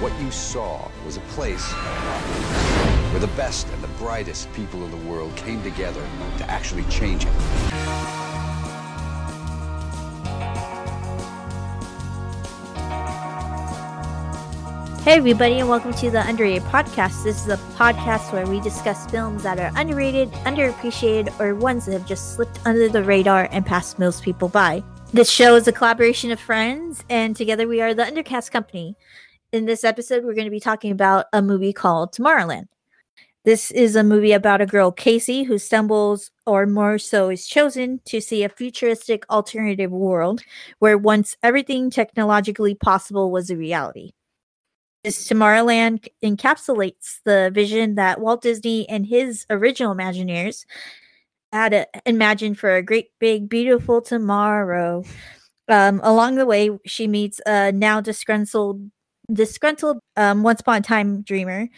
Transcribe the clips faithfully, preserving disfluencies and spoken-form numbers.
What you saw was a place where the best and the brightest people in the world came together to actually change it. Hey everybody, and welcome to the Underrated Podcast. This is a podcast where we discuss films that are underrated, underappreciated, or ones that have just slipped under the radar and passed most people by. This show is a collaboration of friends, and together we are the Undercast Company. In this episode, we're going to be talking about a movie called Tomorrowland. This is a movie about a girl, Casey, who stumbles, or more so is chosen, to see a futuristic alternative world where once everything technologically possible was a reality. This Tomorrowland encapsulates the vision that Walt Disney and his original Imagineers had a, imagined for a great, big, beautiful tomorrow. Um, along the way, she meets a now disgruntled, disgruntled um, once upon a time dreamer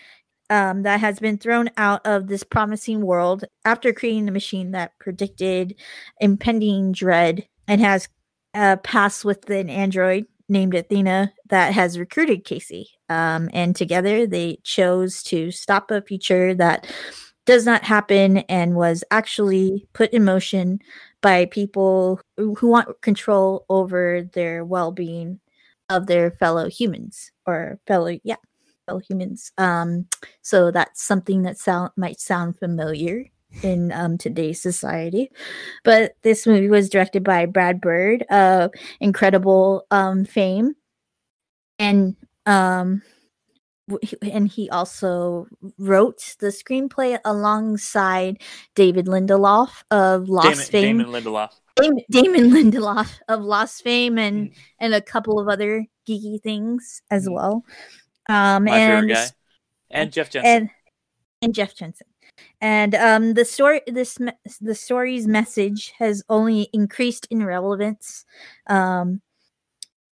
um, that has been thrown out of this promising world after creating a machine that predicted impending dread and has uh, passed with an android named Athena that has recruited Casey. Um, and together they chose to stop a future that does not happen and was actually put in motion by people who want control over their well-being of their fellow humans or fellow, yeah, fellow humans. Um, so that's something that sound, might sound familiar in um, today's society. But this movie was directed by Brad Bird of incredible um, fame, and um, w- and he also wrote the screenplay alongside David Lindelof of Lost Damon, fame. Damon Lindelof. Damon, Damon Lindelof of Lost fame, and mm. and a couple of other geeky things as mm. well. Um, My and, favorite guy. And Jeff Jensen. And, and Jeff Jensen. And um, the story, this the story's message has only increased in relevance. Um,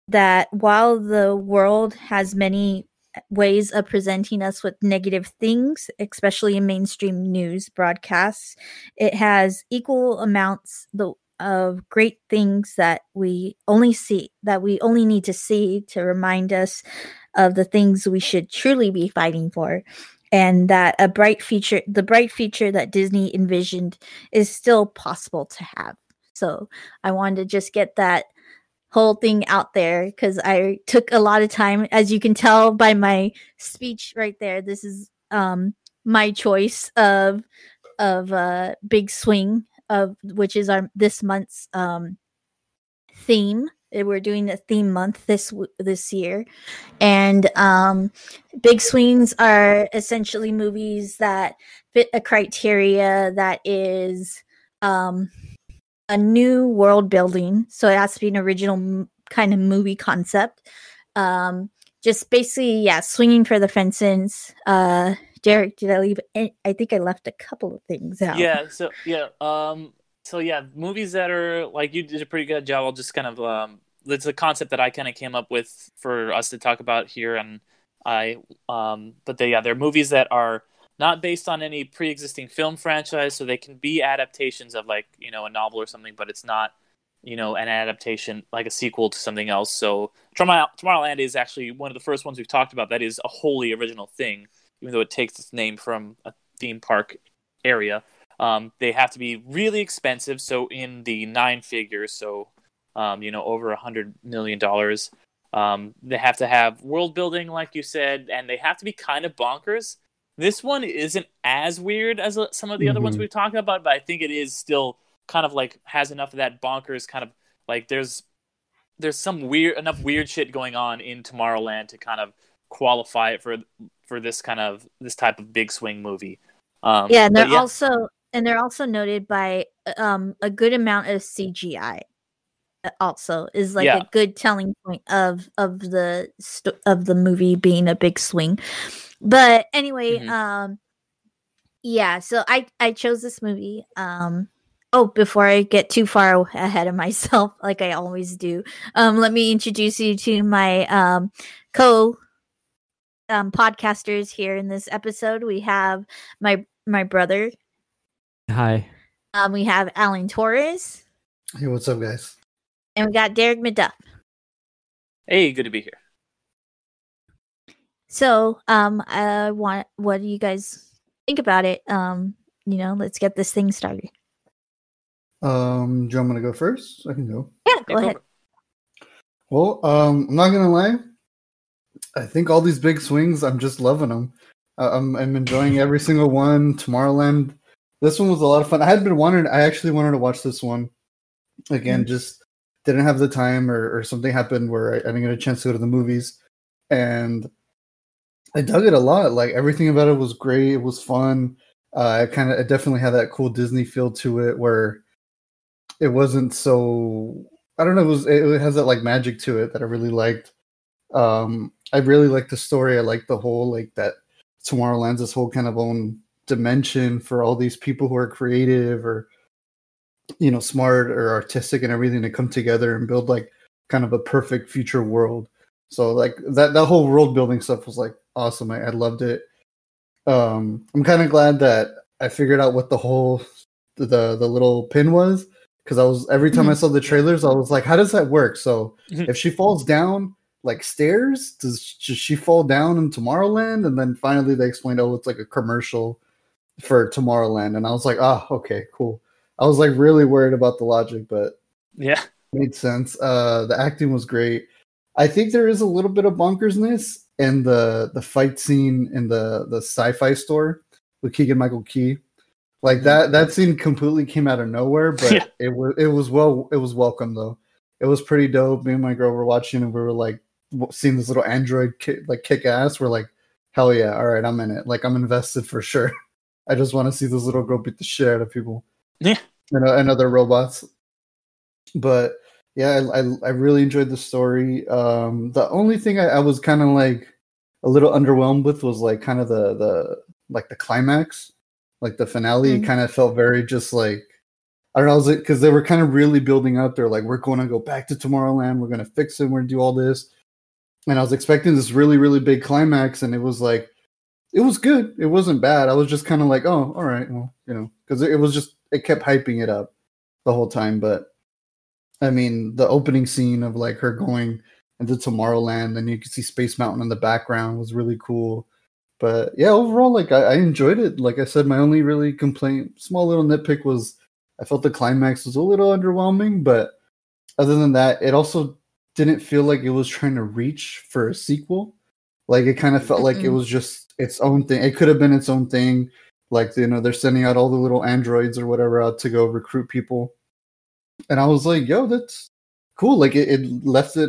that while the world has many ways of presenting us with negative things, especially in mainstream news broadcasts, it has equal amounts the of great things that we only see, that we only need to see to remind us of the things we should truly be fighting for. And that a bright future, the bright future that Disney envisioned, is still possible to have. So I wanted to just get that whole thing out there because I took a lot of time, as you can tell by my speech right there. This is um, my choice of of uh, Big Swing, of which is our this month's um, theme. We're doing a theme month this this year, and um, big swings are essentially movies that fit a criteria that is um, a new world building. So it has to be an original m- kind of movie concept. Um, just basically, yeah, swinging for the fences. Uh, Derek, did I leave? I think I left a couple of things out. Yeah. So yeah. Um. So yeah, movies that are like, you did a pretty good job. I'll just kind of um, it's a concept that I kind of came up with for us to talk about here, and I um, but they yeah they're movies that are not based on any pre-existing film franchise, so they can be adaptations of, like, you know, a novel or something, but it's not, you know, an adaptation like a sequel to something else. So Tomorrow- Tomorrowland is actually one of the first ones we've talked about that is a wholly original thing, even though it takes its name from a theme park area. Um, they have to be really expensive, so in the nine figures, so um, you know, over a hundred million dollars. Um, they have to have world building, like you said, and they have to be kind of bonkers. This one isn't as weird as some of the mm-hmm. other ones we've talked about, but I think it is still kind of like has enough of that bonkers kind of like there's there's some weird enough weird shit going on in Tomorrowland to kind of qualify it for for this kind of this type of big swing movie. Um, yeah, and they're yeah. also. And they're also noted by um, a good amount of C G I. Also, is like yeah. a good telling point of of the st- of the movie being a big swing. But anyway, mm-hmm. um, yeah. So I I chose this movie. Um, oh, before I get too far ahead of myself, like I always do, um, let me introduce you to my um, co um, podcasters here in this episode. We have my my brother. Hi. Um, we have Alan Torres. Hey, what's up, guys? And we got Derek McDuff. Hey, good to be here. So um, I want, what do you guys think about it? Um, you know, let's get this thing started. Um, do you want me to go first? I can go. Yeah, go ahead. Well, um, I'm not gonna lie. I think all these big swings, I'm just loving them. Uh, I'm, I'm enjoying every single one. Tomorrowland, this one was a lot of fun. I had been wanted. I actually wanted to watch this one again. Mm-hmm. Just didn't have the time, or, or something happened where I, I didn't get a chance to go to the movies. And I dug it a lot. Like everything about it was great. It was fun. Uh, it kind of, it definitely had that cool Disney feel to it, where it wasn't so. I don't know. It was, it has that like magic to it that I really liked. Um, I really liked the story. I liked the whole, like that Tomorrowland's this whole kind of own dimension for all these people who are creative or, you know, smart or artistic and everything to come together and build like kind of a perfect future world. So like that, that whole world building stuff was like awesome. I, I loved it. Um, I'm kind of glad that I figured out what the whole, the, the little pin was. Because I was, every time I saw the trailers, I was like, "How does that work?" So if she falls down like stairs, does, does she fall down in Tomorrowland? And then finally they explained, "Oh, it's like a commercial for Tomorrowland." And I was like, "Ah, oh, okay, cool." I was like really worried about the logic, but yeah, made sense. Uh, the acting was great. I think there is a little bit of bonkersness in the the fight scene in the the sci-fi store with Keegan-Michael Key. Like that, that scene completely came out of nowhere, but yeah. it was it was well it was welcome though. It was pretty dope. Me and my girl were watching, and we were like seeing this little android ki- like kick ass. We're like, hell yeah! All right, I'm in it. Like I'm invested for sure. I just want to see this little girl beat the shit out of people. Yeah, and, uh, and other robots. But yeah, I, I I really enjoyed the story. Um, the only thing I, I was kind of like a little underwhelmed with was like kind of the the like the climax. Like the finale mm-hmm. kind of felt very just like, I don't know, because they were kind of really building up. They're like, we're going to go back to Tomorrowland. We're going to fix it. We're going to do all this. And I was expecting this really, really big climax. And it was like, it was good. It wasn't bad. I was just kind of like, oh, all right. Well, you know, because it was just, it kept hyping it up the whole time. But I mean, the opening scene of like her going into Tomorrowland and you could see Space Mountain in the background was really cool. But yeah, overall, like I, I enjoyed it. Like I said, my only really complaint, small little nitpick was I felt the climax was a little underwhelming. But other than that, it also didn't feel like it was trying to reach for a sequel. Like it kind of felt like it was just its own thing. It could have been its own thing. Like, you know, they're sending out all the little androids or whatever out to go recruit people. And I was like, yo, that's cool. Like it, it left it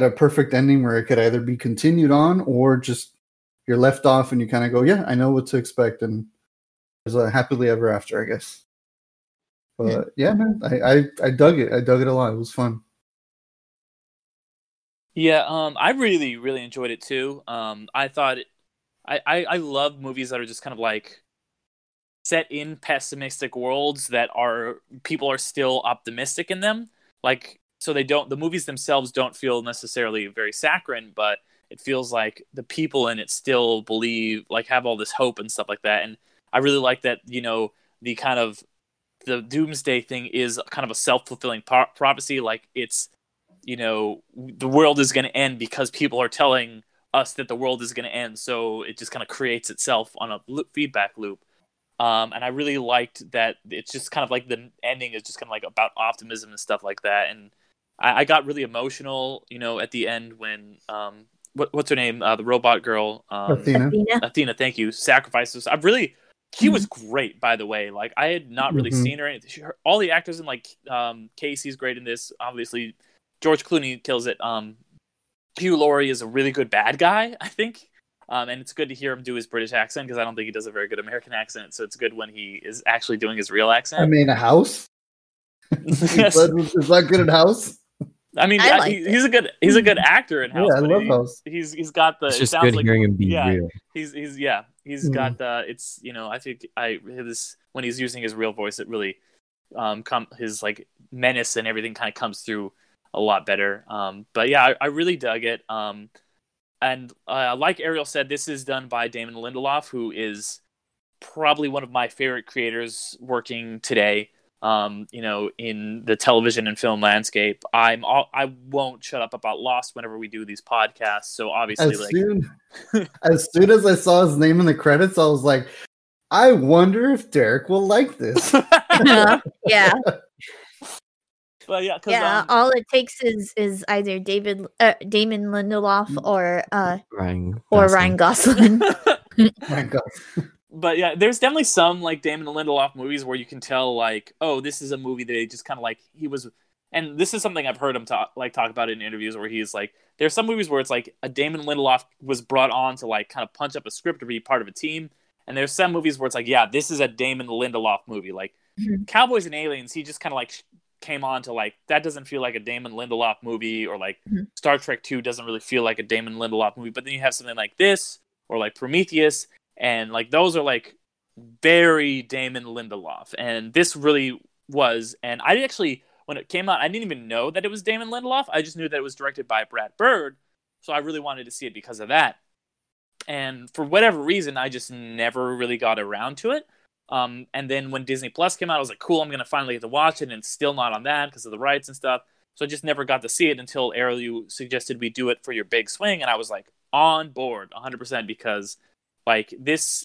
at a perfect ending where it could either be continued on or just you're left off and you kind of go, yeah, I know what to expect. And there's a happily ever after, I guess. But yeah, yeah man, I, I, I dug it. I dug it a lot. It was fun. Yeah, um, I really, really enjoyed it too. Um, I thought it, I, I, I love movies that are just kind of like set in pessimistic worlds that are people are still optimistic in them. Like, so they don't, the movies themselves don't feel necessarily very saccharine, but it feels like the people in it still believe, like have all this hope and stuff like that. And I really like that, you know, the kind of the doomsday thing is kind of a self-fulfilling pro- prophecy. Like it's, you know, the world is going to end because people are telling us that the world is going to end. So it just kind of creates itself on a loop, feedback loop. Um, and I really liked that. It's just kind of like the ending is just kind of like about optimism and stuff like that. And I, I got really emotional, you know, at the end when, um, What, what's her name? Uh, the robot girl. Um, Athena. Athena. Athena, thank you. Sacrifices. I really, she was great, by the way. Like, I had not really mm-hmm. seen her. She, her. All the actors in, like, um, Casey's great in this. Obviously, George Clooney kills it. Um, Hugh Laurie is a really good bad guy, I think. Um, and it's good to hear him do his British accent because I don't think he does a very good American accent. So it's good when he is actually doing his real accent. I mean, a house? Yes. Is that good at house? I mean, I he, he's a good he's a good actor in House. Yeah, I love he, House. He's he's got the. It's just it sounds good like, hearing him be yeah, real. He's he's yeah he's mm. got the. It's you know I think I this when he's using his real voice it really, um, come his like menace and everything kind of comes through a lot better. Um, but yeah, I, I really dug it. Um, and uh, like Ariel said, this is done by Damon Lindelof, who is probably one of my favorite creators working today. um, you know, in the television and film landscape. I'm all, I won't shut up about Lost whenever we do these podcasts. So obviously, as like soon, as soon as I saw his name in the credits, I was like, I wonder if Derek will like this. Yeah. But yeah, cause, yeah um, all it takes is is either David uh, Damon Lindelof or uh, Ryan or Ryan Gosling. Ryan Gosling. But yeah, there's definitely some like Damon Lindelof movies where you can tell like, oh, this is a movie that they just kind of like he was, and this is something I've heard him talk like talk about in interviews where he's like, there's some movies where it's like a Damon Lindelof was brought on to like kind of punch up a script or be part of a team, and there's some movies where it's like, yeah, this is a Damon Lindelof movie, like mm-hmm. Cowboys and Aliens. He just kind of like came on to like, that doesn't feel like a Damon Lindelof movie, or like mm-hmm. Star Trek two doesn't really feel like a Damon Lindelof movie. But then you have something like this or like Prometheus, and like those are like very Damon Lindelof, and this really was. And I actually, when it came out, I didn't even know that it was Damon Lindelof. I just knew that it was directed by Brad Bird, so I really wanted to see it because of that. And for whatever reason, I just never really got around to it. Um, and then when Disney Plus came out, I was like, cool, I'm going to finally get to watch it, and it's still not on that because of the rights and stuff. So I just never got to see it until Errol, you suggested we do it for your big swing, and I was like, on board, one hundred percent, because like this,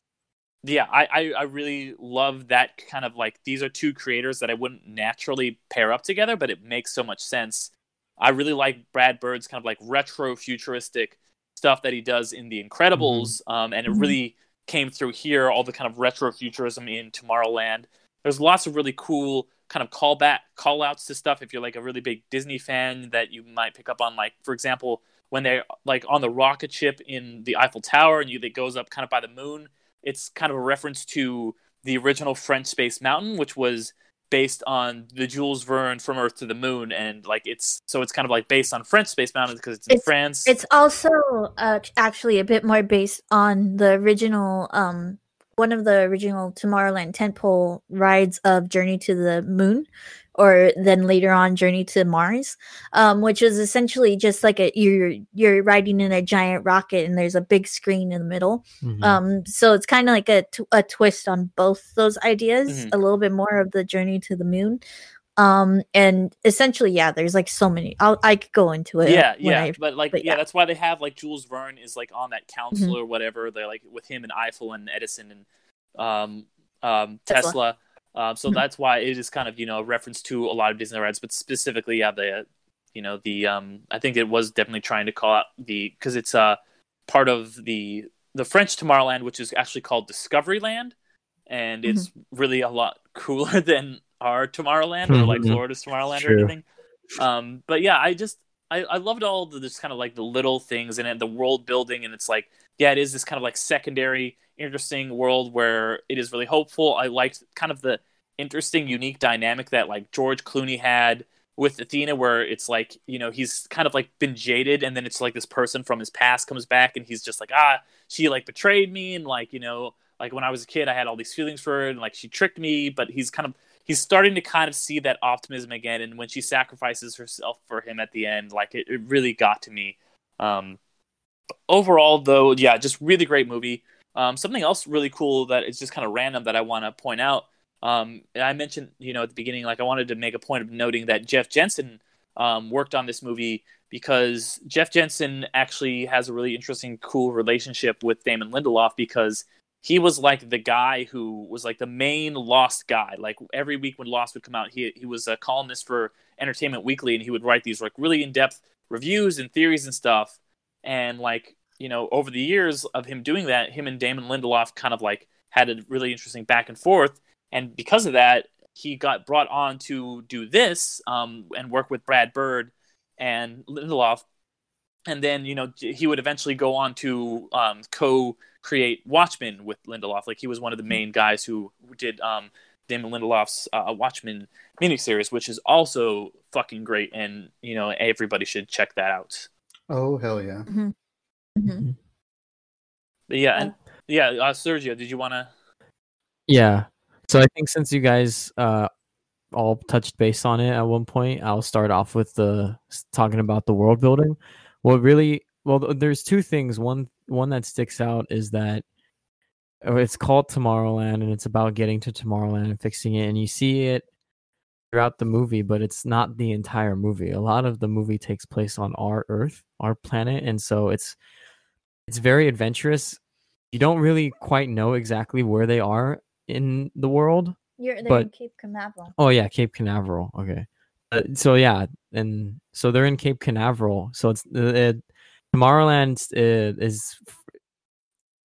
yeah, I, I, I really love that kind of like, these are two creators that I wouldn't naturally pair up together, but it makes so much sense. I really like Brad Bird's kind of like retro futuristic stuff that he does in The Incredibles, mm-hmm. um, and it really came through here, all the kind of retro futurism in Tomorrowland. There's lots of really cool kind of callback call outs to stuff if you're like a really big Disney fan that you might pick up on, like for example when they're like on the rocket ship in the Eiffel Tower and you that goes up kind of by the moon, it's kind of a reference to the original French Space Mountain, which was based on the Jules Verne From Earth to the Moon, and like it's so it's kind of like based on French Space Mountain because it's in it's, France. It's also uh, actually a bit more based on the original um, one of the original Tomorrowland tentpole rides of Journey to the Moon, or then later on Journey to Mars, um, which is essentially just like a you're you're riding in a giant rocket and there's a big screen in the middle. Mm-hmm. Um, so it's kind of like a, t- a twist on both those ideas, mm-hmm. a little bit more of the Journey to the Moon. Um, and essentially, yeah, there's like so many. I'll, I could go into it. Yeah, yeah. I, but like, but yeah, yeah, that's why they have like Jules Verne is like on that council mm-hmm. or whatever. They're like with him and Eiffel and Edison and um, um, Tesla. Tesla. Um, so mm-hmm. that's why it is kind of, you know, a reference to a lot of Disney rides, but specifically, yeah, the, you know, the, um, I think it was definitely trying to call out the, cause it's uh, part of the, the French Tomorrowland, which is actually called Discoveryland. And mm-hmm. it's really a lot cooler than our Tomorrowland mm-hmm. or like Florida's Tomorrowland or anything. Um, but yeah, I just, I, I loved all the, just kind of like the little things in it, the world building. And it's like, yeah, it is this kind of like secondary interesting world where it is really hopeful. I liked kind of the interesting, unique dynamic that like George Clooney had with Athena, where it's like, you know, he's kind of like been jaded, and then it's like this person from his past comes back and he's just like, ah, she like betrayed me, and like, you know, like when I was a kid I had all these feelings for her, and like she tricked me, but he's kind of he's starting to kind of see that optimism again. And when she sacrifices herself for him at the end, like it, it really got to me. Um overall though, yeah, just really great movie. Um something else really cool that is just kind of random that I want to point out, um and I mentioned, you know, at the beginning, like I wanted to make a point of noting that Jeff Jensen um worked on this movie, because Jeff Jensen actually has a really interesting, cool relationship with Damon Lindelof, because he was like the guy who was like the main Lost guy. Like every week when Lost would come out, he he was a columnist for Entertainment Weekly, and he would write these like really in-depth reviews and theories and stuff. And like, you know, over the years of him doing that, him and Damon Lindelof kind of like had a really interesting back and forth. And because of that, he got brought on to do this um, and work with Brad Bird and Lindelof. And then, you know, he would eventually go on to um, co-create Watchmen with Lindelof. Like he was one of the main guys who did um, Damon Lindelof's uh, Watchmen miniseries, which is also fucking great. And, you know, everybody should check that out. Oh, hell yeah. Mm-hmm. Mm-hmm. Yeah. And, yeah. Uh, Sergio, did you want to? Yeah. So I think since you guys uh, all touched base on it at one point, I'll start off with the talking about the world building. Well, really, well, there's two things. One, one that sticks out is that it's called Tomorrowland, and it's about getting to Tomorrowland and fixing it. And you see it throughout the movie, but it's not the entire movie. A lot of the movie takes place on our Earth, our planet, and so it's it's very adventurous. You don't really quite know exactly where they are in the world. You're they're but, in Cape Canaveral. Oh yeah, Cape Canaveral. Okay, uh, so yeah, and so they're in Cape Canaveral. So it's it, Tomorrowland is, is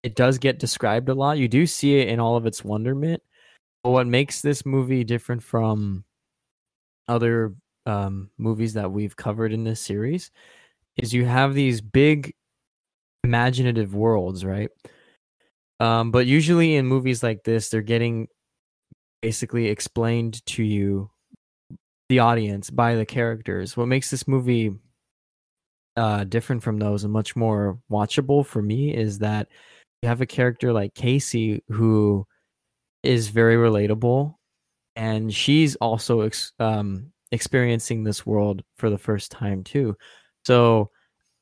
it does get described a lot. You do see it in all of its wonderment. But what makes this movie different from other um, movies that we've covered in this series is you have these big imaginative worlds, right? Um, but usually in movies like this, they're getting basically explained to you, the audience, by the characters. What makes this movie uh, different from those and much more watchable for me is that you have a character like Casey who is very relatable, and she's also ex- um, experiencing this world for the first time too. So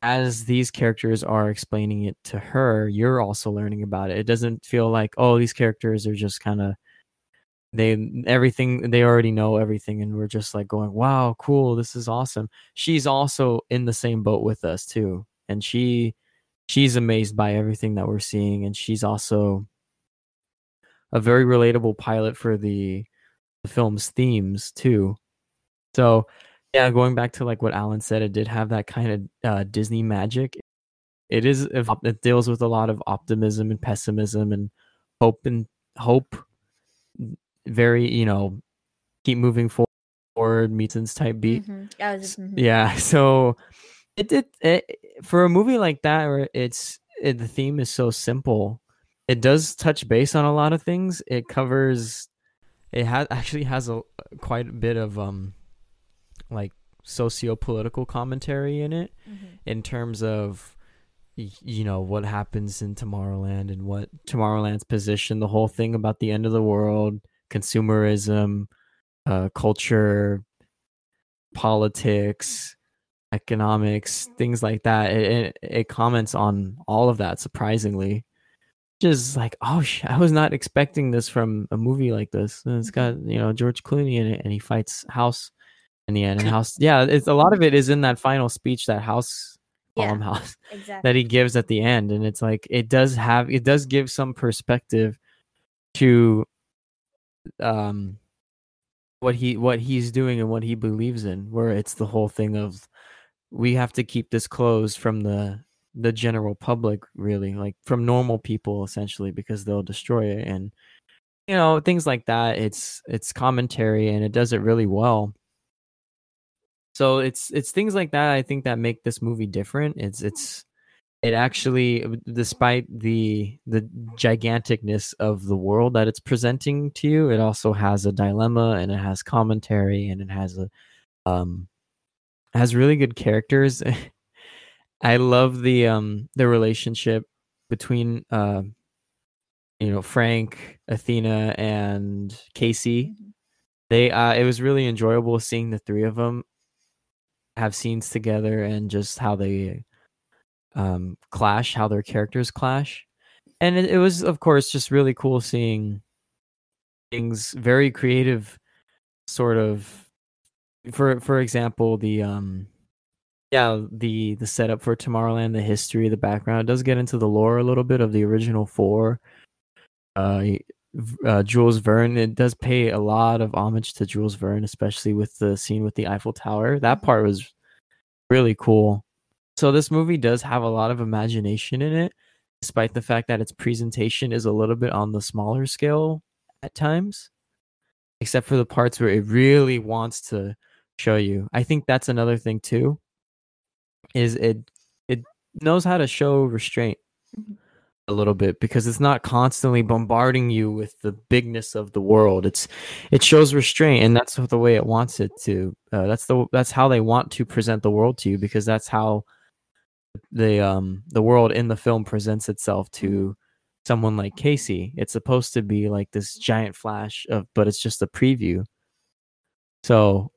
as these characters are explaining it to her, you're also learning about it. It doesn't feel like, oh, these characters are just kind of they everything they already know everything, and we're just like going, wow, cool, this is awesome. She's also in the same boat with us too, and she she's amazed by everything that we're seeing, and she's also a very relatable pilot for the, the film's themes too. So yeah, going back to like what Alan said, it did have that kind of uh, Disney magic. It is it deals with a lot of optimism and pessimism and hope and hope. Very, you know, keep moving forward, Meaton's type beat. Mm-hmm. Yeah, just, mm-hmm. yeah, so it did it, for a movie like that, where it's it, the theme is so simple. It does touch base on a lot of things. It covers. It ha- actually has a quite a bit of um, like socio-political commentary in it, mm-hmm. in terms of, you know, what happens in Tomorrowland and what Tomorrowland's position. The whole thing about the end of the world, consumerism, uh, culture, politics, economics, things like that. It, it, it comments on all of that, surprisingly. Just like, oh, I was not expecting this from a movie like this. And it's got, you know, George Clooney in it, and he fights House in the end. And House, yeah, it's a lot of it is in that final speech that House, yeah, um, House, exactly. that he gives at the end. And it's like it does have, it does give some perspective to, um, what he what he's doing and what he believes in. Where it's the whole thing of we have to keep this closed from the. the general public, really, like from normal people essentially, because they'll destroy it, and you know, things like that. It's it's commentary, and it does it really well. So it's it's things like that, I think, that make this movie different. It's it's it actually, despite the the giganticness of the world that it's presenting to you, it also has a dilemma, and it has commentary, and it has a um has really good characters. I love the um the relationship between uh you know Frank, Athena, and Casey. They uh, it was really enjoyable seeing the three of them have scenes together, and just how they um clash, how their characters clash, and it, it was of course just really cool seeing things very creative, sort of. For for example, the um. Yeah, the, the setup for Tomorrowland, the history, the background, it does get into the lore a little bit of the original four. Uh, uh, Jules Verne, it does pay a lot of homage to Jules Verne, especially with the scene with the Eiffel Tower. That part was really cool. So this movie does have a lot of imagination in it, despite the fact that its presentation is a little bit on the smaller scale at times, except for the parts where it really wants to show you. I think that's another thing, too. Is it it knows how to show restraint a little bit, because it's not constantly bombarding you with the bigness of the world. It's it shows restraint, and that's the way it wants it to. Uh, that's the that's how they want to present the world to you, because that's how the um the world in the film presents itself to someone like Casey. It's supposed to be like this giant flash of, but it's just a preview. So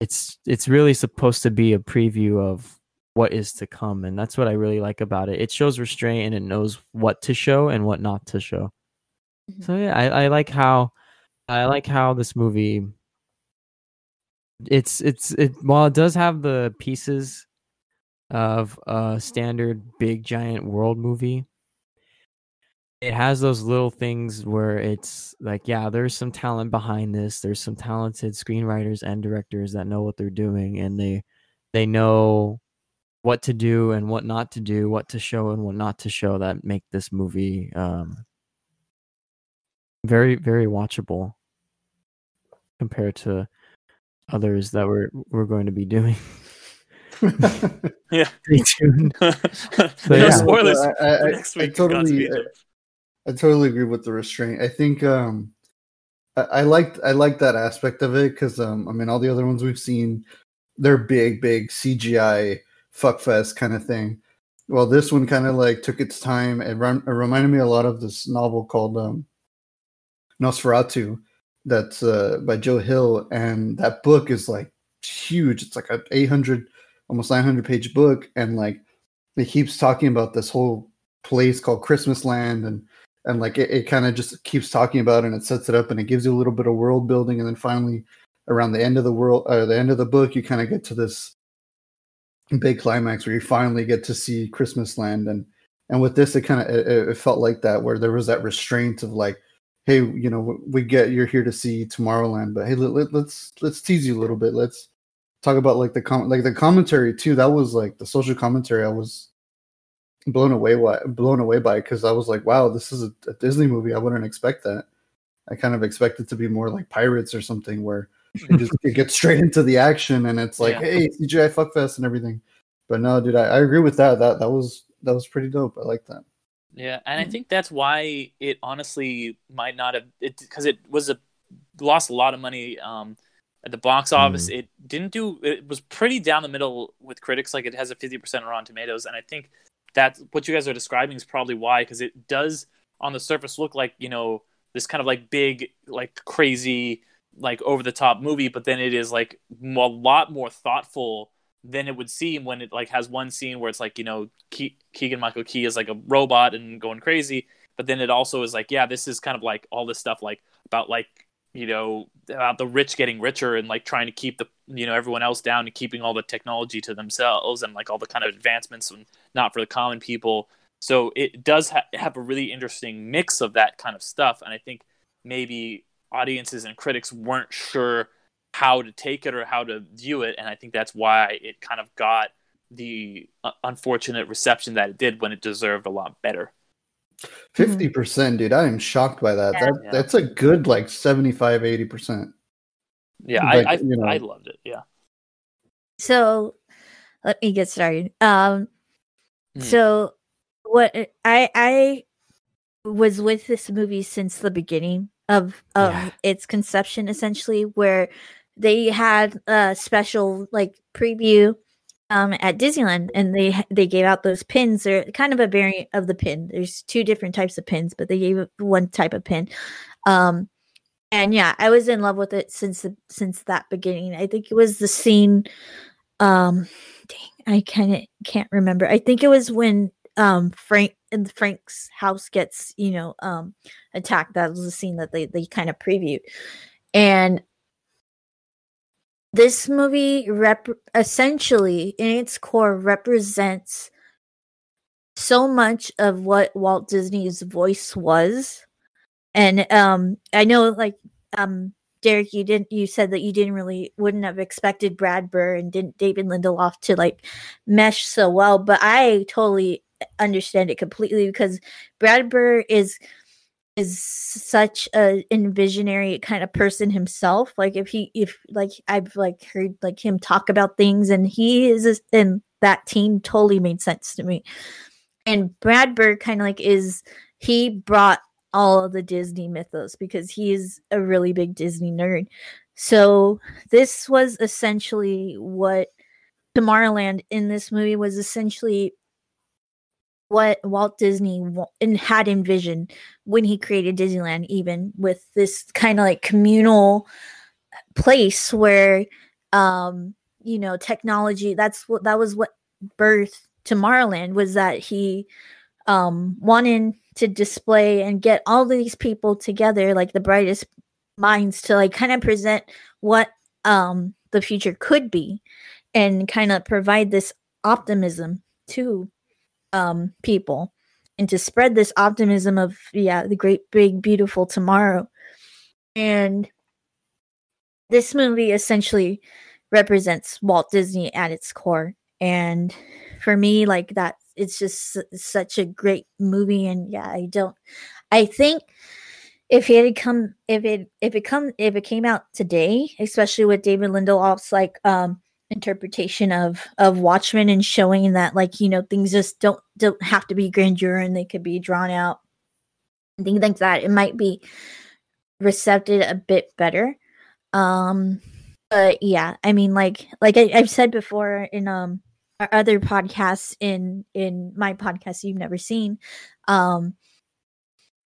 it's it's really supposed to be a preview of what is to come, and that's what I really like about it. It shows restraint, and it knows what to show and what not to show. Mm-hmm. So yeah, I, I like how I like how this movie it's it's it while it does have the pieces of a standard big giant world movie, it has those little things where it's like, yeah, there's some talent behind this. There's some talented screenwriters and directors that know what they're doing, and they they know what to do and what not to do, what to show and what not to show, that make this movie um, very, very watchable compared to others that we're we're going to be doing. Yeah. Stay tuned. So, no yeah. spoilers. I, I, I, next week I totally. I totally agree with the restraint. I think um, I, I liked I liked that aspect of it because um, I mean, all the other ones we've seen, they're big, big C G I fuckfest kind of thing. Well, this one kind of like took its time. It, rem- it reminded me a lot of this novel called um, Nosferatu, that's uh, by Joe Hill, and that book is like huge. It's like an eight hundred, almost nine hundred page book, and like it keeps talking about this whole place called Christmasland and. And like it, it kind of just keeps talking about it, and it sets it up, and it gives you a little bit of world building, and then finally, around the end of the world, or the end of the book, you kind of get to this big climax where you finally get to see Christmasland. And and with this, it kind of it, it felt like that, where there was that restraint of like, hey, you know, we get you're here to see Tomorrowland, but hey, let, let, let's let's tease you a little bit. Let's talk about like the com- like the commentary too. That was like the social commentary. I was. blown away why blown away by it, because I was like, wow, this is a, a Disney movie. I wouldn't expect that. I kind of expect it to be more like Pirates or something, where it just it gets straight into the action and it's like, yeah. Hey, C G I fuckfest and everything. But no, dude, I, I agree with that. That that was that was pretty dope. I like that. Yeah, and I think that's why it honestly might not have it because it was a lost a lot of money um at the box office. Mm. It didn't do it was pretty down the middle with critics. Like, it has a fifty percent on Rotten Tomatoes, and I think that's what you guys are describing is probably why, because it does on the surface look like, you know, this kind of like big, like crazy, like over the top movie, but then it is like a lot more thoughtful than it would seem when it like has one scene where it's like, you know, Ke- Keegan-Michael Key is like a robot and going crazy, but then it also is like, yeah, this is kind of like all this stuff like about like, you know, about the rich getting richer and like trying to keep the, you know, everyone else down and keeping all the technology to themselves and like all the kind of advancements and not for the common people. So it does ha- have a really interesting mix of that kind of stuff. And I think maybe audiences and critics weren't sure how to take it or how to view it. And I think that's why it kind of got the uh, unfortunate reception that it did when it deserved a lot better. fifty percent, dude. I am shocked by that. that yeah. That's a good like seventy-five, eighty percent. Yeah, like, I I, you know. I loved it. Yeah. So let me get started. Um mm. so what I I was with this movie since the beginning of of yeah. its conception, essentially, where they had a special like preview Um, at Disneyland, and they they gave out those pins. They're kind of a variant of the pin. There's two different types of pins, but they gave one type of pin. Um, and yeah, I was in love with it since the, since that beginning. I think it was the scene. Um, dang, I kind of can't remember. I think it was when um Frank and Frank's house gets you know um attacked. That was the scene that they they kind of previewed, and. This movie rep- essentially, in its core, represents so much of what Walt Disney's voice was, and um, I know, like um, Derek, you didn't, you said that you didn't really, wouldn't have expected Brad Bird and didn't Damon Lindelof to like mesh so well, but I totally understand it completely because Brad Bird is. is such a visionary kind of person himself. Like if he, if like, I've like heard like him talk about things, and he is, and that team totally made sense to me. And Brad Bird kind of like is, he brought all of the Disney mythos because he is a really big Disney nerd. So this was essentially what Tomorrowland in this movie was essentially what Walt Disney had envisioned when he created Disneyland, even with this kind of like communal place where, um, you know, technology, that's what, that was what birthed Tomorrowland, was that he um, wanted to display and get all these people together, like the brightest minds, to like kind of present what um, the future could be, and kind of provide this optimism to um, people, and to spread this optimism of, yeah, the great, big, beautiful tomorrow. And this movie essentially represents Walt Disney at its core. And for me, like that, it's just s- such a great movie. And yeah, I don't, I think if it had come, if it, if it come, if it came out today, especially with David Lindelof's like, um, interpretation of, of Watchmen, and showing that, like, you know, things just don't, don't have to be grandeur, and they could be drawn out and things like that, it might be receptive a bit better. Um, But yeah, I mean, like, like I, I've said before in um our other podcasts, in in my podcast You've Never Seen, um,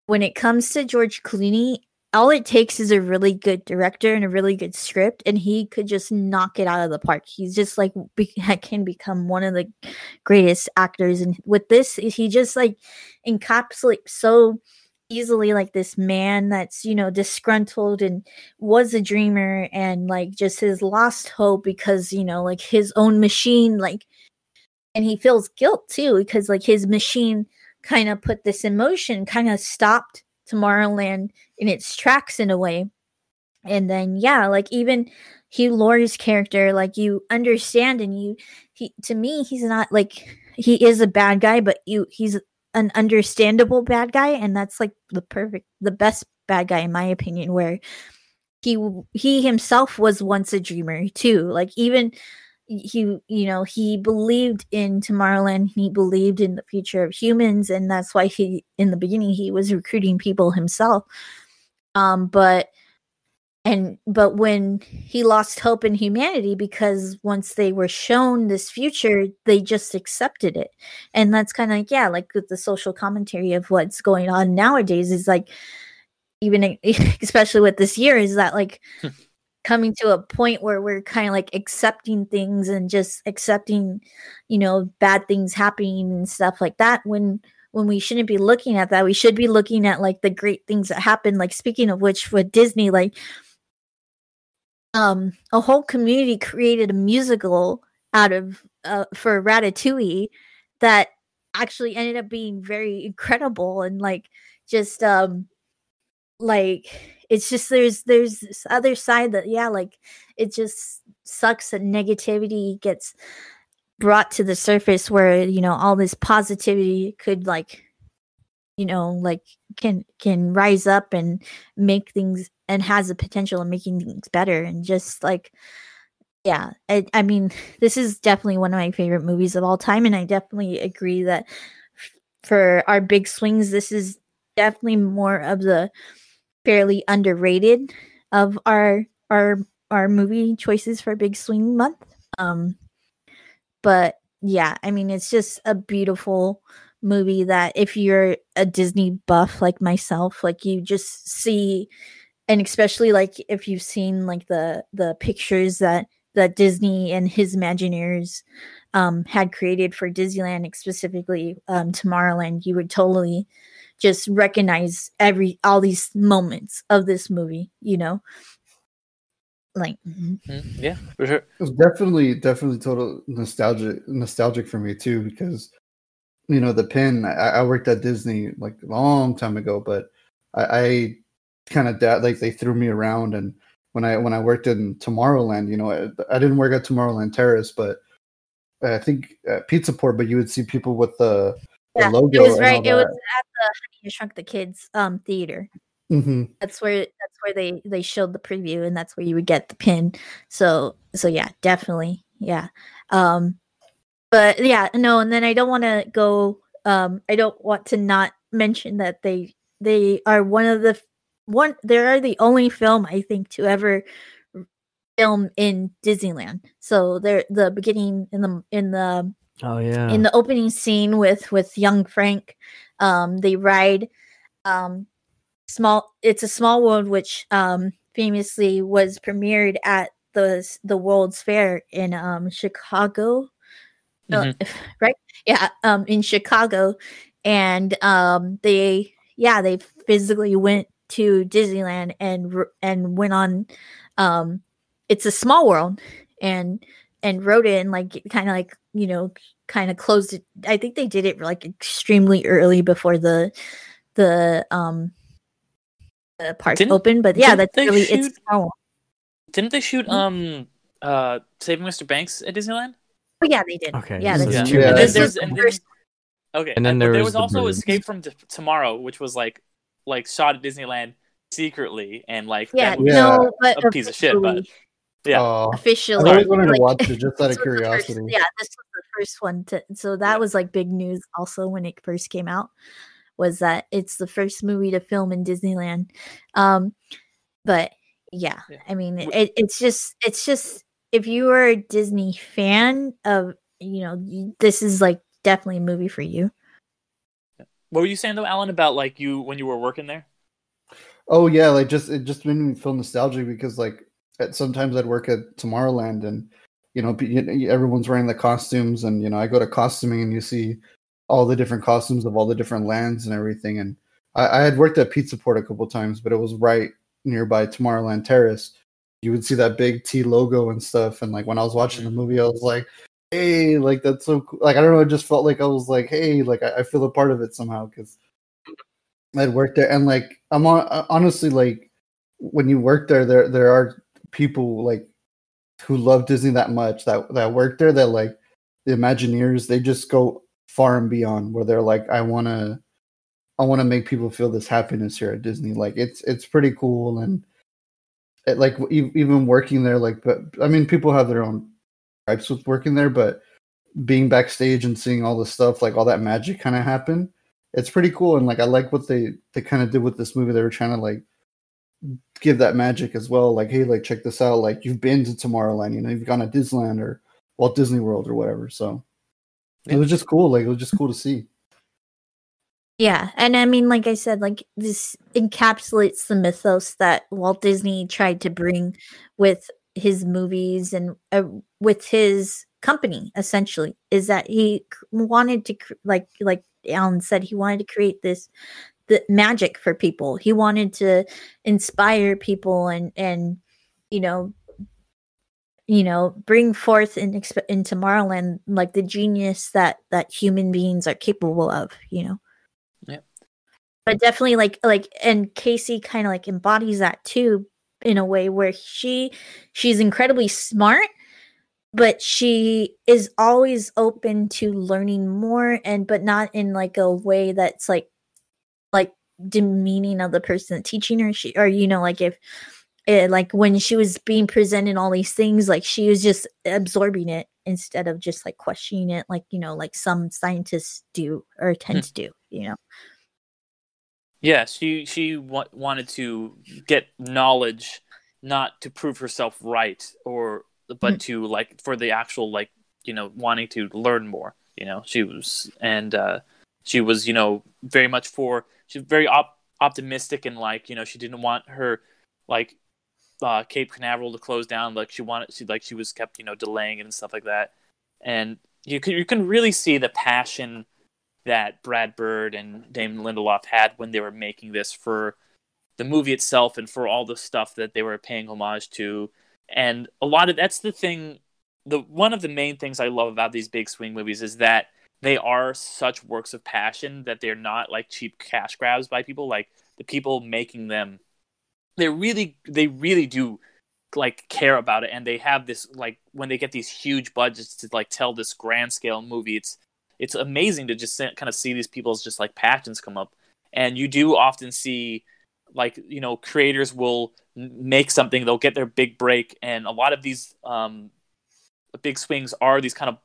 when it comes to George Clooney, all it takes is a really good director and a really good script, and he could just knock it out of the park. He's just like be- can become one of the greatest actors, and with this, he just like encapsulates so easily, like this man that's, you know, disgruntled and was a dreamer, and like just his lost hope because, you know, like his own machine, like, and he feels guilt too because like his machine kind of put this in motion, kind of stopped Tomorrowland in its tracks in a way. And then yeah, like even Hugh Laurie's character, like you understand, and you he to me he's not like he is a bad guy, but you he's an understandable bad guy, and that's like the perfect the best bad guy in my opinion, where he he himself was once a dreamer too. Like even he, you know, he believed in Tomorrowland, he believed in the future of humans, and that's why he in the beginning he was recruiting people himself. Um but and but when he lost hope in humanity, because once they were shown this future, they just accepted it. And that's kind of, yeah, like with the social commentary of what's going on nowadays is like, even especially with this year, is that like coming to a point where we're kind of like accepting things and just accepting, you know, bad things happening and stuff like that, when when we shouldn't be looking at that. We should be looking at like the great things that happen. Like speaking of which, with Disney, like, Um, a whole community created a musical out of uh, for Ratatouille that actually ended up being very incredible, and like just um, like it's just there's there's this other side that, yeah, like it just sucks that negativity gets brought to the surface, where, you know, all this positivity could like, you know, like can can rise up and make things, and has the potential of making things better. And just like, yeah, I, I mean, this is definitely one of my favorite movies of all time. And I definitely agree that for our big swings, this is definitely more of the fairly underrated of our, our, our movie choices for big swing month. Um, but yeah, I mean, it's just a beautiful movie that if you're a Disney buff like myself, like you just see. And especially like if you've seen like the the pictures that, that Disney and his Imagineers um, had created for Disneyland, specifically um, Tomorrowland, you would totally just recognize every all these moments of this movie, you know? Like, mm-hmm. Yeah, for sure. It was definitely, definitely total nostalgic, nostalgic for me too, because, you know, the pin, I, I worked at Disney like a long time ago, but I, I kind of that, like they threw me around. And when I when I worked in Tomorrowland, you know, I, I didn't work at Tomorrowland Terrace, but I think at Pizza Port, but you would see people with the, yeah, the logo. It was right. It was at the Honey I Shrunk the Kids um, theater. Mm-hmm. That's where that's where they they showed the preview, and that's where you would get the pin. So so yeah, definitely yeah. Um, but yeah, no, and then I don't want to go. Um, I don't want to not mention that they they are one of the One, they are the only film I think to ever film in Disneyland. So they're the beginning in the in the oh yeah in the opening scene with with young Frank. Um, they ride um small. It's a Small World, which um famously was premiered at the the World's Fair in um Chicago, mm-hmm. uh, right? Yeah, um in Chicago, and um they yeah they physically went to Disneyland and and went on um It's a Small World, and and wrote it and like kind of like, you know, kind of closed it. I think they did it like extremely early before the the um the parks didn't, open. But yeah, that's really shoot, it's Small World. Didn't they shoot um uh Saving Mister Banks at Disneyland? Oh yeah, they did. Okay, yeah, that's yeah. true. Yeah. And then there's, and then, okay, and then there, there was, was the also birds. Escape from D- Tomorrow, which was like like shot at Disneyland secretly, and like yeah, no, a but piece of shit, but yeah, uh, officially. I always wanted like, to watch it just out of curiosity. First, yeah, this was the first one to, so that yeah. was like big news. Also, when it first came out, was that it's the first movie to film in Disneyland. Um, but yeah, yeah. I mean, it, it's just, it's just. If you are a Disney fan of, you know, this is like definitely a movie for you. What were you saying though, Alan, about like you when you were working there? Oh yeah, like just it just made me feel nostalgic because like at, sometimes I'd work at Tomorrowland and you know everyone's wearing the costumes and you know I go to costuming and you see all the different costumes of all the different lands and everything. And I, I had worked at Pizza Port a couple times, but it was right nearby Tomorrowland Terrace. You would see that big T logo and stuff. And like when I was watching the movie, I was like, hey, like that's so cool. Like, I don't know. I just felt like I was like, hey, like I, I feel a part of it somehow because I'd worked there. And like, I'm on, honestly, like when you work there, there, there are people like who love Disney that much that, that work there that like the Imagineers, they just go far and beyond where they're like, I want to, I want to make people feel this happiness here at Disney. Like it's, it's pretty cool. And, like even working there, like, but I mean, people have their own gripes with working there, but being backstage and seeing all the stuff, like all that magic kind of happen, it's pretty cool. And like, I like what they, they kind of did with this movie. They were trying to like give that magic as well. Like, hey, like check this out. Like you've been to Tomorrowland, you know, you've gone to Disneyland or Walt Disney World or whatever. So yeah. It was just cool. Like it was just cool to see. Yeah, and I mean, like I said, like this encapsulates the mythos that Walt Disney tried to bring with his movies and uh, with his company, essentially, is that he wanted to, like like Alan said, he wanted to create this the magic for people. He wanted to inspire people and, and you know, you know, bring forth in, in Tomorrowland, like the genius that, that human beings are capable of, you know. But definitely, like, like, and Casey kind of like embodies that too, in a way where she, she's incredibly smart, but she is always open to learning more, and but not in like a way that's like, like demeaning of the person teaching her. She or you know, like if, it, like when she was being presented all these things, like she was just absorbing it instead of just like questioning it, like you know, like some scientists do or tend to do, you know. Yeah, she she wa- wanted to get knowledge, not to prove herself right, or but mm. to like for the actual like you know wanting to learn more. You know, she was and uh, she was you know very much for she's very op- optimistic and like you know she didn't want her like uh, Cape Canaveral to close down. Like she wanted she like she was kept you know delaying it and stuff like that. And you can, you can really see the passion that Brad Bird and Damon Lindelof had when they were making this for the movie itself and for all the stuff that they were paying homage to. And a lot of that's the thing, the one of the main things I love about these big swing movies is that they are such works of passion that they're not like cheap cash grabs by people. Like the people making them, they really, they really do like care about it. And they have this, like when they get these huge budgets to like tell this grand scale movie, it's, It's amazing to just kind of see these people's just like passions come up. And you do often see like, you know, creators will make something, they'll get their big break. And a lot of these um, big swings are these kind of,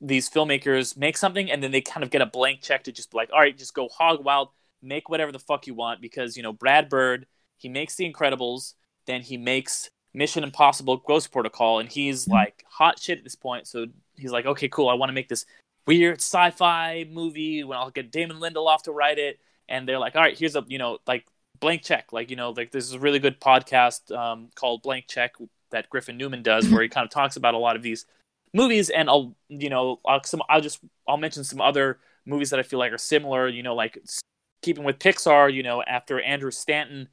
these filmmakers make something and then they kind of get a blank check to just be like, all right, just go hog wild, make whatever the fuck you want. Because, you know, Brad Bird, he makes The Incredibles, then he makes Mission Impossible Ghost Protocol. And he's like hot shit at this point. So he's like, okay, cool. I want to make this weird sci-fi movie when I'll get Damon Lindelof to write it. And they're like, all right, here's a, you know, like blank check. Like, you know, like this is a really good podcast um, called Blank Check that Griffin Newman does, where he kind of talks about a lot of these movies. And I'll, you know, I'll, some, I'll just, I'll mention some other movies that I feel like are similar, you know, like keeping with Pixar, you know, after Andrew Stanton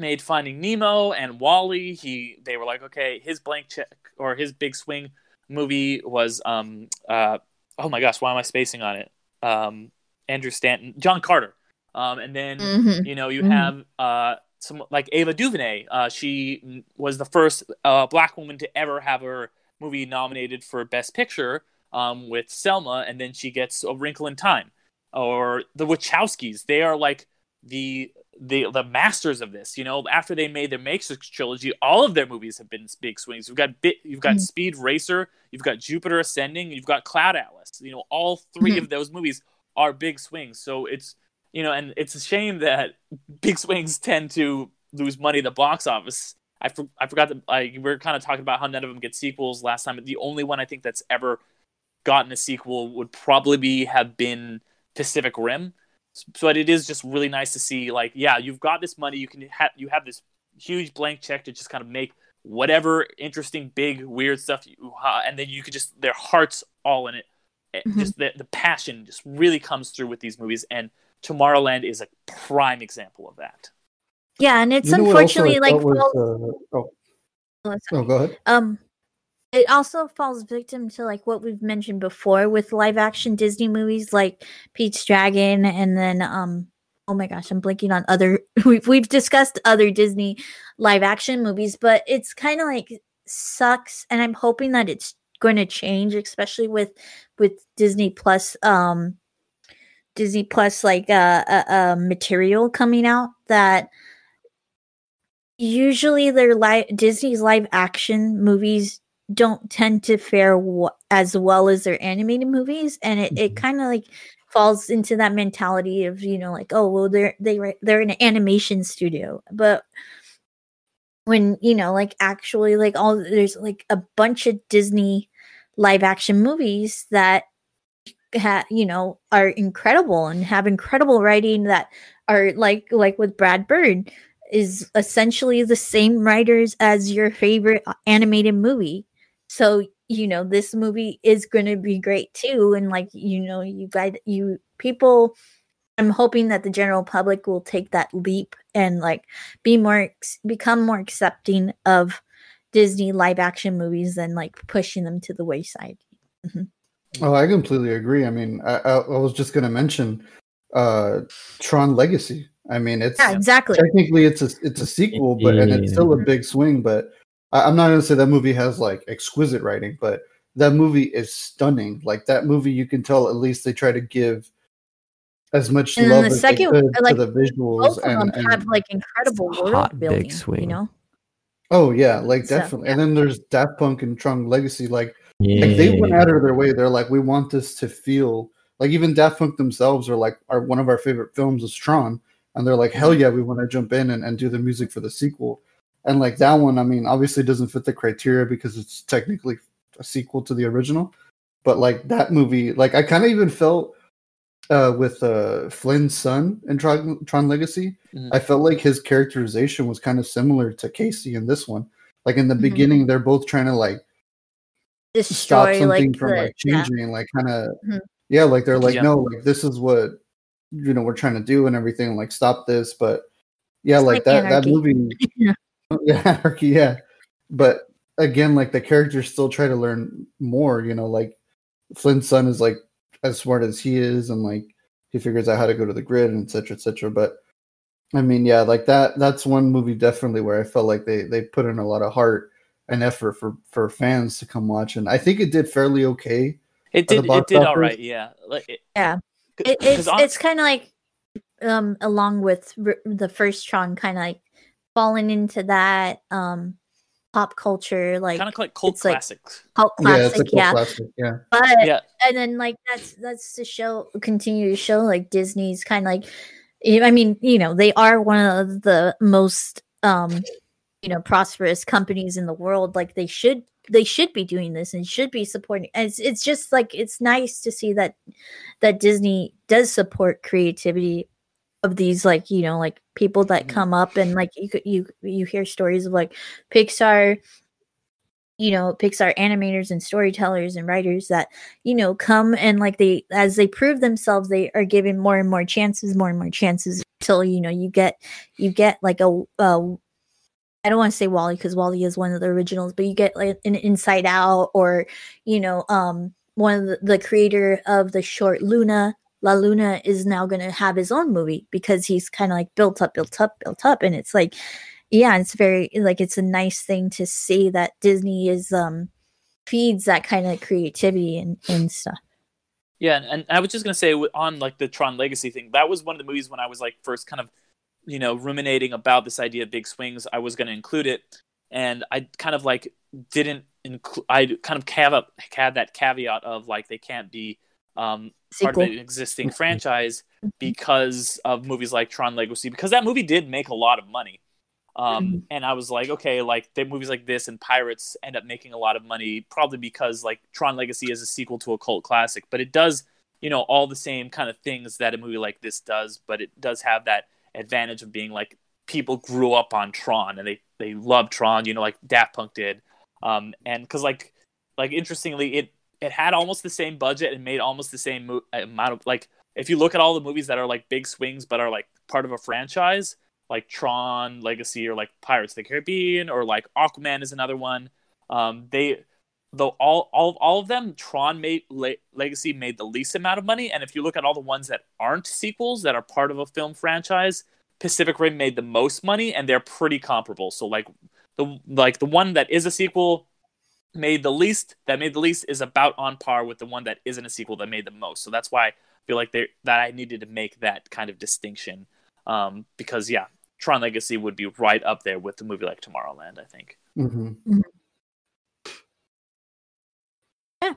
made Finding Nemo and Wall-E. He they were like, okay, his blank check or his big swing movie was um uh oh my gosh, why am I spacing on it? Um, Andrew Stanton, John Carter. Um, and then mm-hmm. you know you mm-hmm. have uh some like Ava DuVernay. Uh, she was the first uh black woman to ever have her movie nominated for Best Picture um with Selma, and then she gets A Wrinkle in Time. Or the Wachowskis, they are like the the the masters of this. You know, after they made their Matrix trilogy, all of their movies have been big swings. You've got bit, you've got mm-hmm. Speed Racer, you've got Jupiter Ascending, you've got Cloud Atlas. You know, all three mm-hmm. of those movies are big swings. So it's you know, and it's a shame that big swings tend to lose money at the box office. I for, I forgot that I, we were kind of talking about how none of them get sequels last time. The only one I think that's ever gotten a sequel would probably be, have been Pacific Rim. So it is just really nice to see, like, yeah, you've got this money, you can have, you have this huge blank check to just kind of make whatever interesting, big, weird stuff, you, uh, and then you could just, their hearts all in it. Mm-hmm. Just the, the passion just really comes through with these movies, and Tomorrowland is a prime example of that. Yeah, and it's you know unfortunately like was, falls... uh, oh. Oh, oh, go ahead. Um, it also falls victim to like what we've mentioned before with live action Disney movies like Pete's Dragon, and then um, oh my gosh, I'm blanking on other. We've we've discussed other Disney live action movies, but it's kind of like sucks, and I'm hoping that it's going to change, especially with with Disney Plus. Um, Disney Plus like uh, uh, uh material coming out that. Usually their live Disney's live action movies don't tend to fare w- as well as their animated movies, and it, it kind of like falls into that mentality of, you know, like, oh well, they're they re- they're in an animation studio, but when, you know, like actually like all there's like a bunch of Disney live action movies that ha- you know are incredible and have incredible writing that are like like with Brad Bird. Is essentially the same writers as your favorite animated movie. So, you know, this movie is going to be great too. And like, you know, you guys, you people, I'm hoping that the general public will take that leap and like be more, become more accepting of Disney live action movies than like pushing them to the wayside. Mm-hmm. Oh, I completely agree. I mean, I, I, I was just going to mention uh, Tron Legacy. I mean, it's yeah, exactly. Technically it's a it's a sequel, but and it's still a big swing. But I, I'm not gonna say that movie has like exquisite writing, but that movie is stunning. Like that movie, you can tell at least they try to give as much and love the as second, they could like, to the visuals. Both of them and, and have like incredible world building, big swing. You know. Oh yeah, like so, definitely. Yeah. And then there's Daft Punk and Tron Legacy. Like, yeah. like they went out of their way. They're like, we want this to feel like even Daft Punk themselves are like, are one of our favorite films is Tron. And they're like, hell yeah, we want to jump in and, and do the music for the sequel. And like that one, I mean, obviously doesn't fit the criteria because it's technically a sequel to the original. But like that movie, like I kind of even felt uh, with uh, Flynn's son in Tron, Tron Legacy, mm-hmm. I felt like his characterization was kind of similar to Casey in this one. Like in the mm-hmm. beginning, they're both trying to like destroy, stop something like, from the, like changing. Yeah. Like kind of, mm-hmm. yeah, like they're like, yeah. no, like this is what. You know, we're trying to do and everything, like stop this, but yeah, it's like, like that anarchy. That movie yeah. yeah, anarchy, yeah. But again, like the characters still try to learn more, you know, like Flynn's son is like as smart as he is, and like he figures out how to go to the grid and et cetera, et cetera. But I mean, yeah, like that that's one movie definitely where I felt like they they put in a lot of heart and effort for, for fans to come watch, and I think it did fairly okay. It did it did all right, yeah. Like it, yeah. It, it's on- it's kind of like um along with r- the first Tron, kind of like falling into that um pop culture, like kind of like cult classics, like cult classic, yeah, cult yeah. Classic, yeah. But yeah. and then like that's that's to show continue to show like Disney's kind of like, I mean, you know, they are one of the most um you know prosperous companies in the world. Like they should. They should be doing this and should be supporting. It's it's just like it's nice to see that that Disney does support creativity of these, like, you know, like people that come up, and like you you you hear stories of like Pixar, you know, Pixar animators and storytellers and writers that, you know, come and like they as they prove themselves, they are given more and more chances, more and more chances till, you know, you get, you get like a, a I don't want to say Wall-E because Wall-E is one of the originals, but you get like an Inside Out, or, you know, um, one of the, the creator of the short Luna, La Luna, is now going to have his own movie because he's kind of like built up, built up, built up. And it's like, yeah, it's very, like, it's a nice thing to see that Disney is, um, feeds that kind of creativity and, and stuff. Yeah. And, and I was just going to say on like the Tron Legacy thing, that was one of the movies when I was like first kind of, you know, ruminating about this idea of big swings, I was going to include it. And I kind of like didn't include, I kind of cav up, had that caveat of like, they can't be um, part of an existing franchise because of movies like Tron Legacy, because that movie did make a lot of money. Um, mm-hmm. And I was like, okay, like the movies like this and Pirates end up making a lot of money, probably because like Tron Legacy is a sequel to a cult classic, but it does, you know, all the same kind of things that a movie like this does, but it does have that advantage of being like people grew up on Tron and they, they love Tron, you know, like Daft Punk did. Um, and cause like, like interestingly, it, it had almost the same budget and made almost the same mo- amount of, like, if you look at all the movies that are like big swings, but are like part of a franchise, like Tron Legacy or like Pirates of the Caribbean or like Aquaman is another one. Um, they, though all, all, all of them, Tron made, Le- Legacy made the least amount of money. And if you look at all the ones that aren't sequels that are part of a film franchise, Pacific Rim made the most money and they're pretty comparable. So like the, like the one that is a sequel made the least, that made the least is about on par with the one that isn't a sequel that made the most. So that's why I feel like they, that I needed to make that kind of distinction. Um, because yeah, Tron Legacy would be right up there with the movie like Tomorrowland, I think. Mm-hmm. Mm-hmm. Yeah.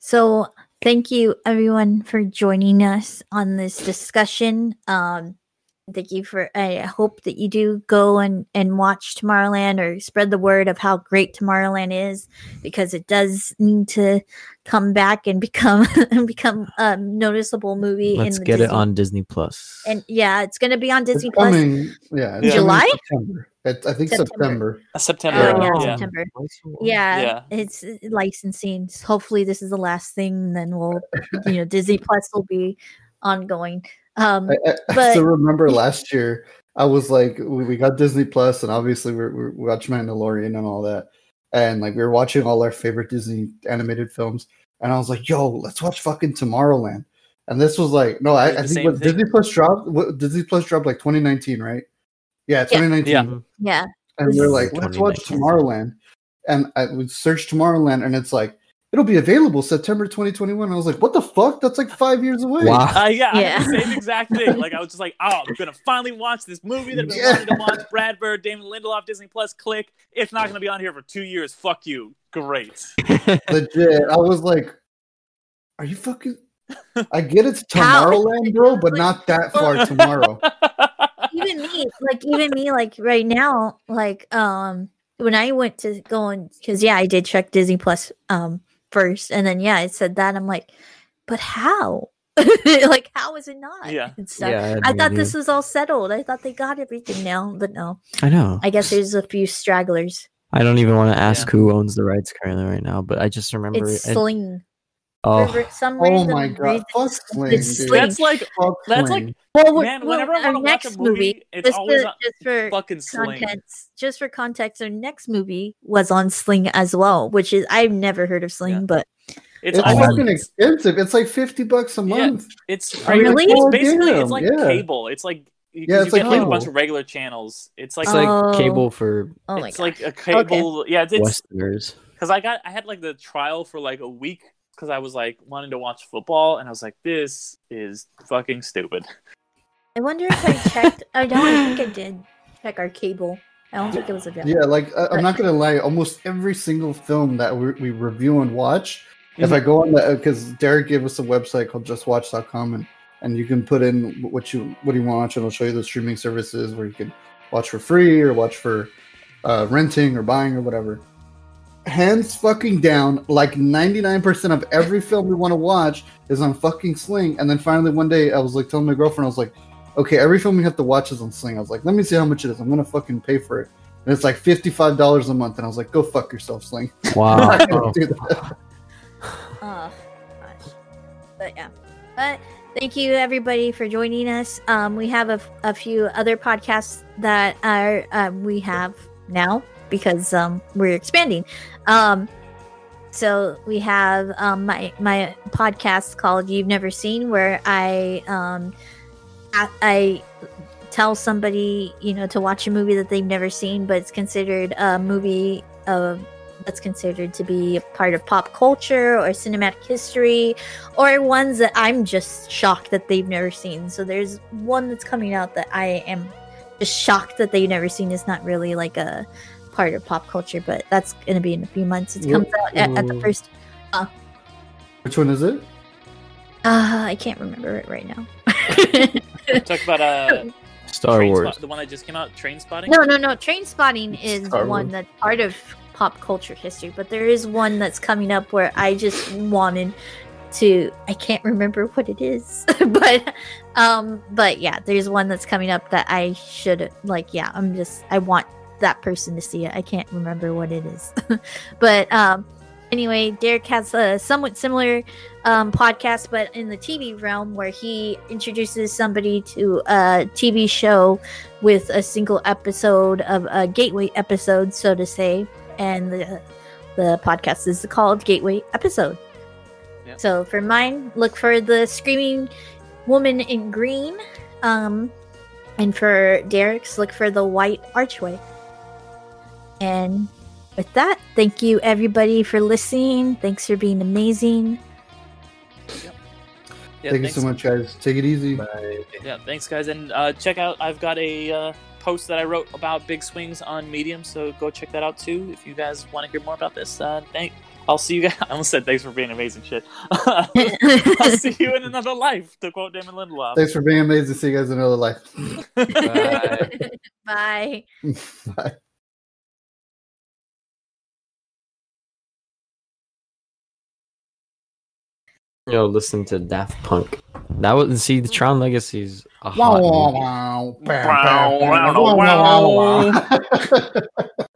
So thank you everyone for joining us on this discussion. Um, thank you for, I hope that you do go and, and watch Tomorrowland or spread the word of how great Tomorrowland is, because it does need to come back and become and become a noticeable movie. Let's in the get Disney. It on Disney Plus. And yeah, it's going to be on Disney it's Plus. Coming, yeah, it's July? September. It, I think September. September. September. Uh, yeah, yeah. September. Yeah, yeah, it's licensing. Hopefully this is the last thing. Then we'll, you know, Disney Plus will be ongoing. Um, I, I, but, I still remember last year, I was like, we, we got Disney Plus, and obviously we're, we're watching Mandalorian and all that, and like we were watching all our favorite Disney animated films, and I was like, yo, let's watch fucking Tomorrowland. And this was like, no, I, I think what Disney Plus dropped, what, Disney Plus dropped like twenty nineteen, right? Yeah, twenty nineteen. Yeah, yeah. And we we're like, let's watch Tomorrowland, and I would search Tomorrowland, and it's like, it'll be available September twenty twenty-one. I was like, what the fuck? That's like five years away. Wow. Uh, yeah, yeah. The same exact thing. Like, I was just like, oh, I'm going to finally watch this movie that I've been yeah. wanting to watch. Brad Bird, Damon Lindelof, Disney Plus, click. It's not going to be on here for two years. Fuck you. Great. Legit. I was like, are you fucking... I get it's Tomorrowland, bro, but not that far tomorrow. Even me. Like, even me, like, right now, like, um, when I went to go and... Because, yeah, I did check Disney Plus, um, first, and then yeah, it said that. I'm like, but how? Like, how is it not? Yeah. And stuff. Yeah, I, I thought idea. This was all settled. I thought they got everything now, but no. I know. I guess there's a few stragglers. I don't even want to ask yeah. who owns the rights currently right now, but I just remember it's it, Sling. Oh, for, for some reason, oh my god! Fuck Sling, it's Sling. That's like Fuck that's Sling. Like. Well, man, well, whenever I want to watch a movie, movie it's just always for, on, just for fucking Sling. Context, just for context, our next movie was on Sling as well, which is I've never heard of Sling, yeah. but it's, it's fucking expensive. It's like fifty bucks a month. Yeah, it's really it's basically it's like yeah. cable. It's like yeah, it's you like, get oh. like a bunch of regular channels. It's like, it's like oh. cable for. Oh my it's gosh. Like a cable. Okay. Yeah, it's Westerners. Because I got I had like the trial for like a week. Because I was like wanting to watch football, and I was like, "This is fucking stupid." I wonder if I checked. I don't think I did check our cable. I don't think it was available. Yeah, like I, I'm not gonna lie. Almost every single film that we, we review and watch, mm-hmm. if I go on the, because Derek gave us a website called just watch dot com, and and you can put in what you what you watch, and it'll show you the streaming services where you can watch for free or watch for uh, renting or buying or whatever. Hands fucking down, like ninety-nine percent of every film we want to watch is on fucking Sling. And then finally one day I was like telling my girlfriend, I was like, okay, every film we have to watch is on Sling. I was like, let me see how much it is. I'm going to fucking pay for it. And it's like fifty-five dollars a month. And I was like, go fuck yourself, Sling. Wow. I don't do that. Oh, gosh. But yeah. But Thank you, everybody, for joining us. Um, we have a, a few other podcasts that are uh, we have now because um, we're expanding. Um, so we have um, my my podcast called You've Never Seen, where I um, I, I tell somebody, you know, to watch a movie that they've never seen, but it's considered a movie of. That's considered to be a part of pop culture or cinematic history, or ones that I'm just shocked that they've never seen. So there's one that's coming out that I am just shocked that they've never seen. It's not really like a part of pop culture, but that's going to be in a few months. It comes out at, at the first... Uh, Which one is it? Uh, I can't remember it right now. Talk about... Uh... Star Train Wars. Spot- the one that just came out, Train Spotting? No, no, no. Train Spotting is Star the one Wars. That's part of... pop culture history, but there is one that's coming up where I just wanted to I can't remember what it is but um but yeah, there's one that's coming up that I should like yeah I'm just I want that person to see it. I can't remember what it is. But um anyway, Derek has a somewhat similar um podcast, but in the T V realm, where he introduces somebody to a T V show with a single episode of a gateway episode, so to say. And the, the podcast is called Gateway Episode. Yep. So for mine, look for the Screaming Woman in Green. Um, and for Derek's, look for the White Archway. And with that, thank you, everybody, for listening. Thanks for being amazing. Yep. Yeah, Thank thanks. you so much, guys. Take it easy. Bye. Yeah, thanks, guys. And uh, check out, I've got a... Uh... post that I wrote about big swings on Medium, so go check that out too if you guys want to hear more about this. Uh, thank, I'll see you guys. I almost said thanks for being amazing, shit. I'll see you in another life, to quote Damon Lindelof. Thanks for being amazing. See you guys in another life. Bye. Bye. Bye. Yo, listen to Daft Punk. That was see the Tron Legacy's a hot wow, movie. Wow, wow, wow, wow, wow, wow, wow.